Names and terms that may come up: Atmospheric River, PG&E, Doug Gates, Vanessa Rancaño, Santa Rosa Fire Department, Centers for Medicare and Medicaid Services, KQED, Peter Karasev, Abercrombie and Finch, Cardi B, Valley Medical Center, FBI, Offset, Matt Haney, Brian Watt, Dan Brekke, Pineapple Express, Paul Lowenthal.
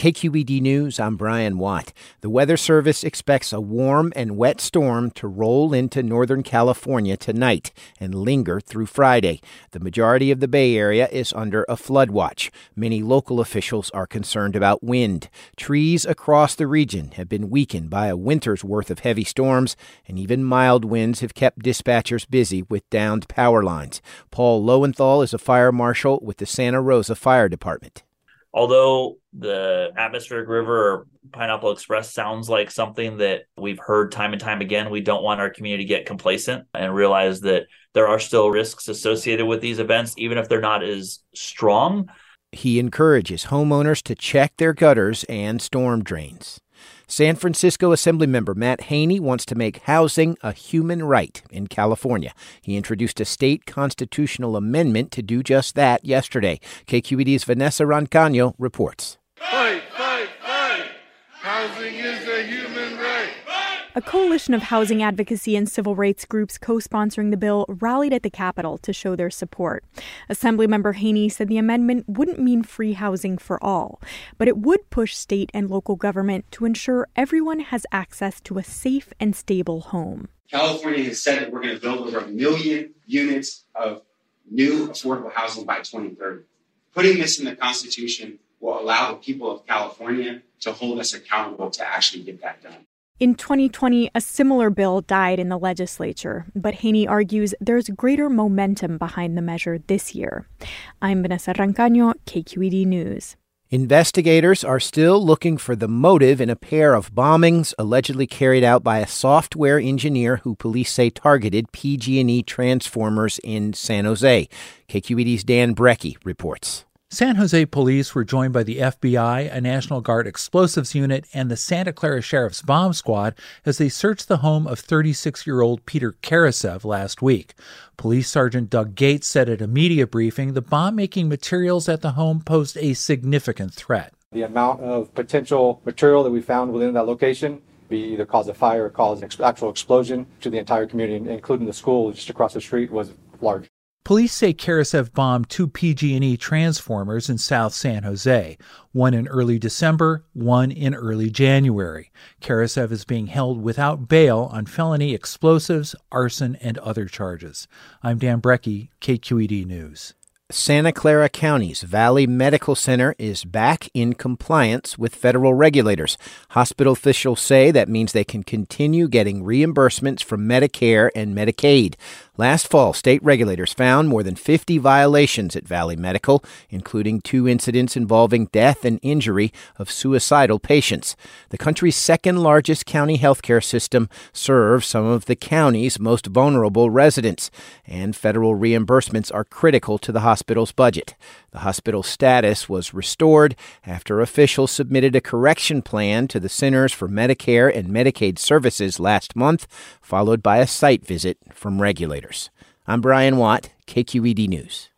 KQED News, I'm Brian Watt. The Weather Service expects a warm and wet storm to roll into Northern California tonight and linger through Friday. The majority of the Bay Area is under a flood watch. Many local officials are concerned about wind. Trees across the region have been weakened by a winter's worth of heavy storms, and even mild winds have kept dispatchers busy with downed power lines. Paul Lowenthal is a fire marshal with the Santa Rosa Fire Department. Although the Atmospheric River or Pineapple Express sounds like something that we've heard time and time again, we don't want our community to get complacent and realize that there are still risks associated with these events, even if they're not as strong. He encourages homeowners to check their gutters and storm drains. San Francisco Assemblymember Matt Haney wants to make housing a human right in California. He introduced a state constitutional amendment to do just that yesterday. KQED's Vanessa Rancaño reports. Fight, fight, fight. Housing is a human right. A coalition of housing advocacy and civil rights groups co-sponsoring the bill rallied at the Capitol to show their support. Assemblymember Haney said the amendment wouldn't mean free housing for all, but it would push state and local government to ensure everyone has access to a safe and stable home. California has said that we're going to build over 1 million units of new affordable housing by 2030. Putting this in the Constitution will allow the people of California to hold us accountable to actually get that done. In 2020, a similar bill died in the legislature, but Haney argues there's greater momentum behind the measure this year. I'm Vanessa Rancaño, KQED News. Investigators are still looking for the motive in a pair of bombings allegedly carried out by a software engineer who police say targeted PG&E transformers in San Jose. KQED's Dan Brekke reports. San Jose police were joined by the FBI, a National Guard explosives unit, and the Santa Clara Sheriff's Bomb Squad as they searched the home of 36-year-old Peter Karasev last week. Police Sergeant Doug Gates said at a media briefing the bomb-making materials at the home posed a significant threat. The amount of potential material that we found within that location either caused a fire or caused an actual explosion to the entire community, including the school just across the street, was large. Police say Karasev bombed two PG&E transformers in South San Jose, one in early December, one in early January. Karasev is being held without bail on felony explosives, arson, and other charges. I'm Dan Brekke, KQED News. Santa Clara County's Valley Medical Center is back in compliance with federal regulators. Hospital officials say that means they can continue getting reimbursements from Medicare and Medicaid. Last fall, state regulators found more than 50 violations at Valley Medical, including 2 incidents involving death and injury of suicidal patients. The country's second-largest county healthcare system serves some of the county's most vulnerable residents, and federal reimbursements are critical to the hospital's budget. The hospital's status was restored after officials submitted a correction plan to the Centers for Medicare and Medicaid Services last month, followed by a site visit from regulators. I'm Brian Watt, KQED News.